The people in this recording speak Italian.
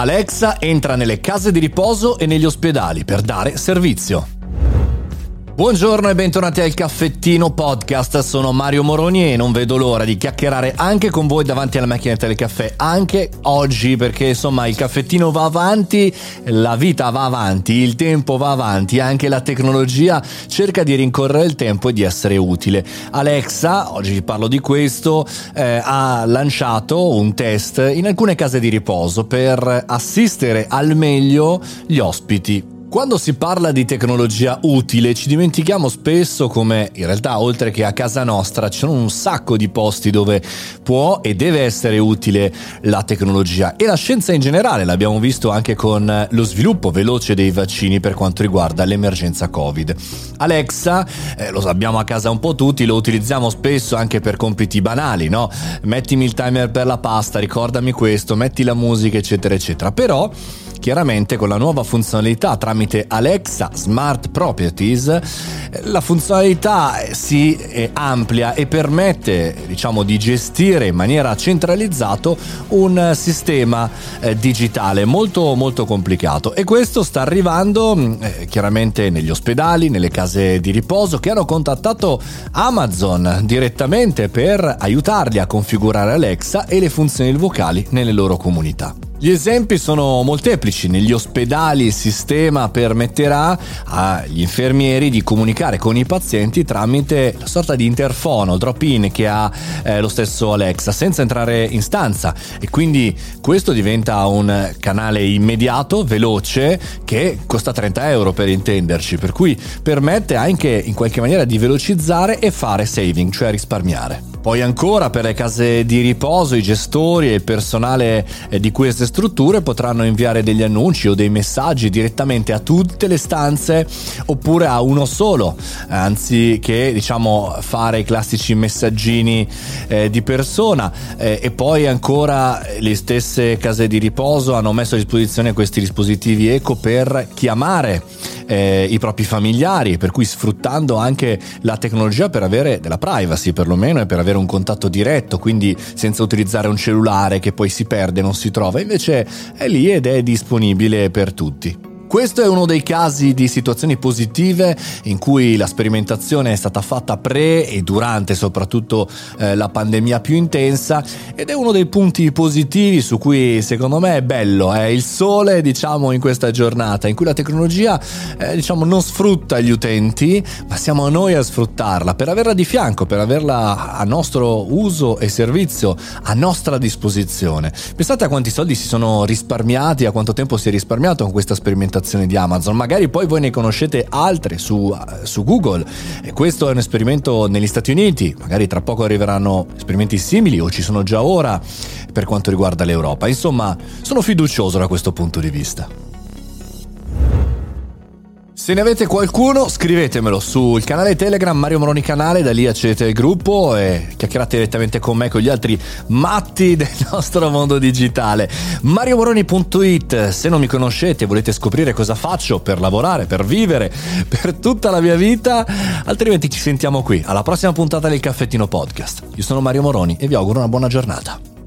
Alexa entra nelle case di riposo e negli ospedali per dare servizio. Buongiorno e bentornati al Caffettino Podcast, sono Mario Moroni e non vedo l'ora di chiacchierare anche con voi davanti alla macchinetta del caffè, anche oggi, perché insomma il caffettino va avanti, la vita va avanti, il tempo va avanti, anche la tecnologia cerca di rincorrere il tempo e di essere utile. Alexa, oggi vi parlo di questo, ha lanciato un test in alcune case di riposo per assistere al meglio gli ospiti. Quando si parla di tecnologia utile ci dimentichiamo spesso come in realtà oltre che a casa nostra ci sono un sacco di posti dove può e deve essere utile la tecnologia e la scienza in generale, l'abbiamo visto anche con lo sviluppo veloce dei vaccini per quanto riguarda l'emergenza Covid. Alexa, lo abbiamo a casa un po' tutti, lo utilizziamo spesso anche per compiti banali, no? Mettimi il timer per la pasta, ricordami questo, metti la musica eccetera eccetera, però chiaramente con la nuova funzionalità tramite Alexa Smart Properties la funzionalità si amplia e permette di gestire in maniera centralizzata un sistema digitale molto molto complicato, e questo sta arrivando chiaramente negli ospedali, nelle case di riposo, che hanno contattato Amazon direttamente per aiutarli a configurare Alexa e le funzioni vocali nelle loro comunità. Gli esempi sono molteplici. Negli ospedali il sistema permetterà agli infermieri di comunicare con i pazienti tramite una sorta di interfono, drop-in, che ha lo stesso Alexa, senza entrare in stanza, e quindi questo diventa un canale immediato, veloce, che costa 30 euro per intenderci, per cui permette anche in qualche maniera di velocizzare e fare saving, cioè risparmiare. Poi ancora per le case di riposo i gestori e il personale di queste strutture potranno inviare degli annunci o dei messaggi direttamente a tutte le stanze oppure a uno solo, anziché fare i classici messaggini di persona, e poi ancora le stesse case di riposo hanno messo a disposizione questi dispositivi eco per chiamare i propri familiari, per cui sfruttando anche la tecnologia per avere della privacy perlomeno e per avere un contatto diretto, quindi senza utilizzare un cellulare che poi si perde, non si trova, invece è lì ed è disponibile per tutti. Questo è uno dei casi di situazioni positive in cui la sperimentazione è stata fatta pre e durante soprattutto la pandemia più intensa, ed è uno dei punti positivi su cui secondo me è bello, è il sole in questa giornata in cui la tecnologia non sfrutta gli utenti, ma siamo noi a sfruttarla per averla di fianco, per averla a nostro uso e servizio, a nostra disposizione. Pensate a quanti soldi si sono risparmiati, a quanto tempo si è risparmiato con questa sperimentazione di Amazon. Magari poi voi ne conoscete altre su Google, e questo è un esperimento negli Stati Uniti, magari tra poco arriveranno esperimenti simili o ci sono già ora per quanto riguarda l'Europa. Insomma, sono fiducioso da questo punto di vista. Se ne avete qualcuno scrivetemelo sul canale Telegram Mario Moroni Canale, da lì accedete al gruppo e chiacchierate direttamente con me e con gli altri matti del nostro mondo digitale. Mariomoroni.it, se non mi conoscete, volete scoprire cosa faccio per lavorare, per vivere, per tutta la mia vita, altrimenti ci sentiamo qui alla prossima puntata del Caffettino Podcast. Io sono Mario Moroni e vi auguro una buona giornata.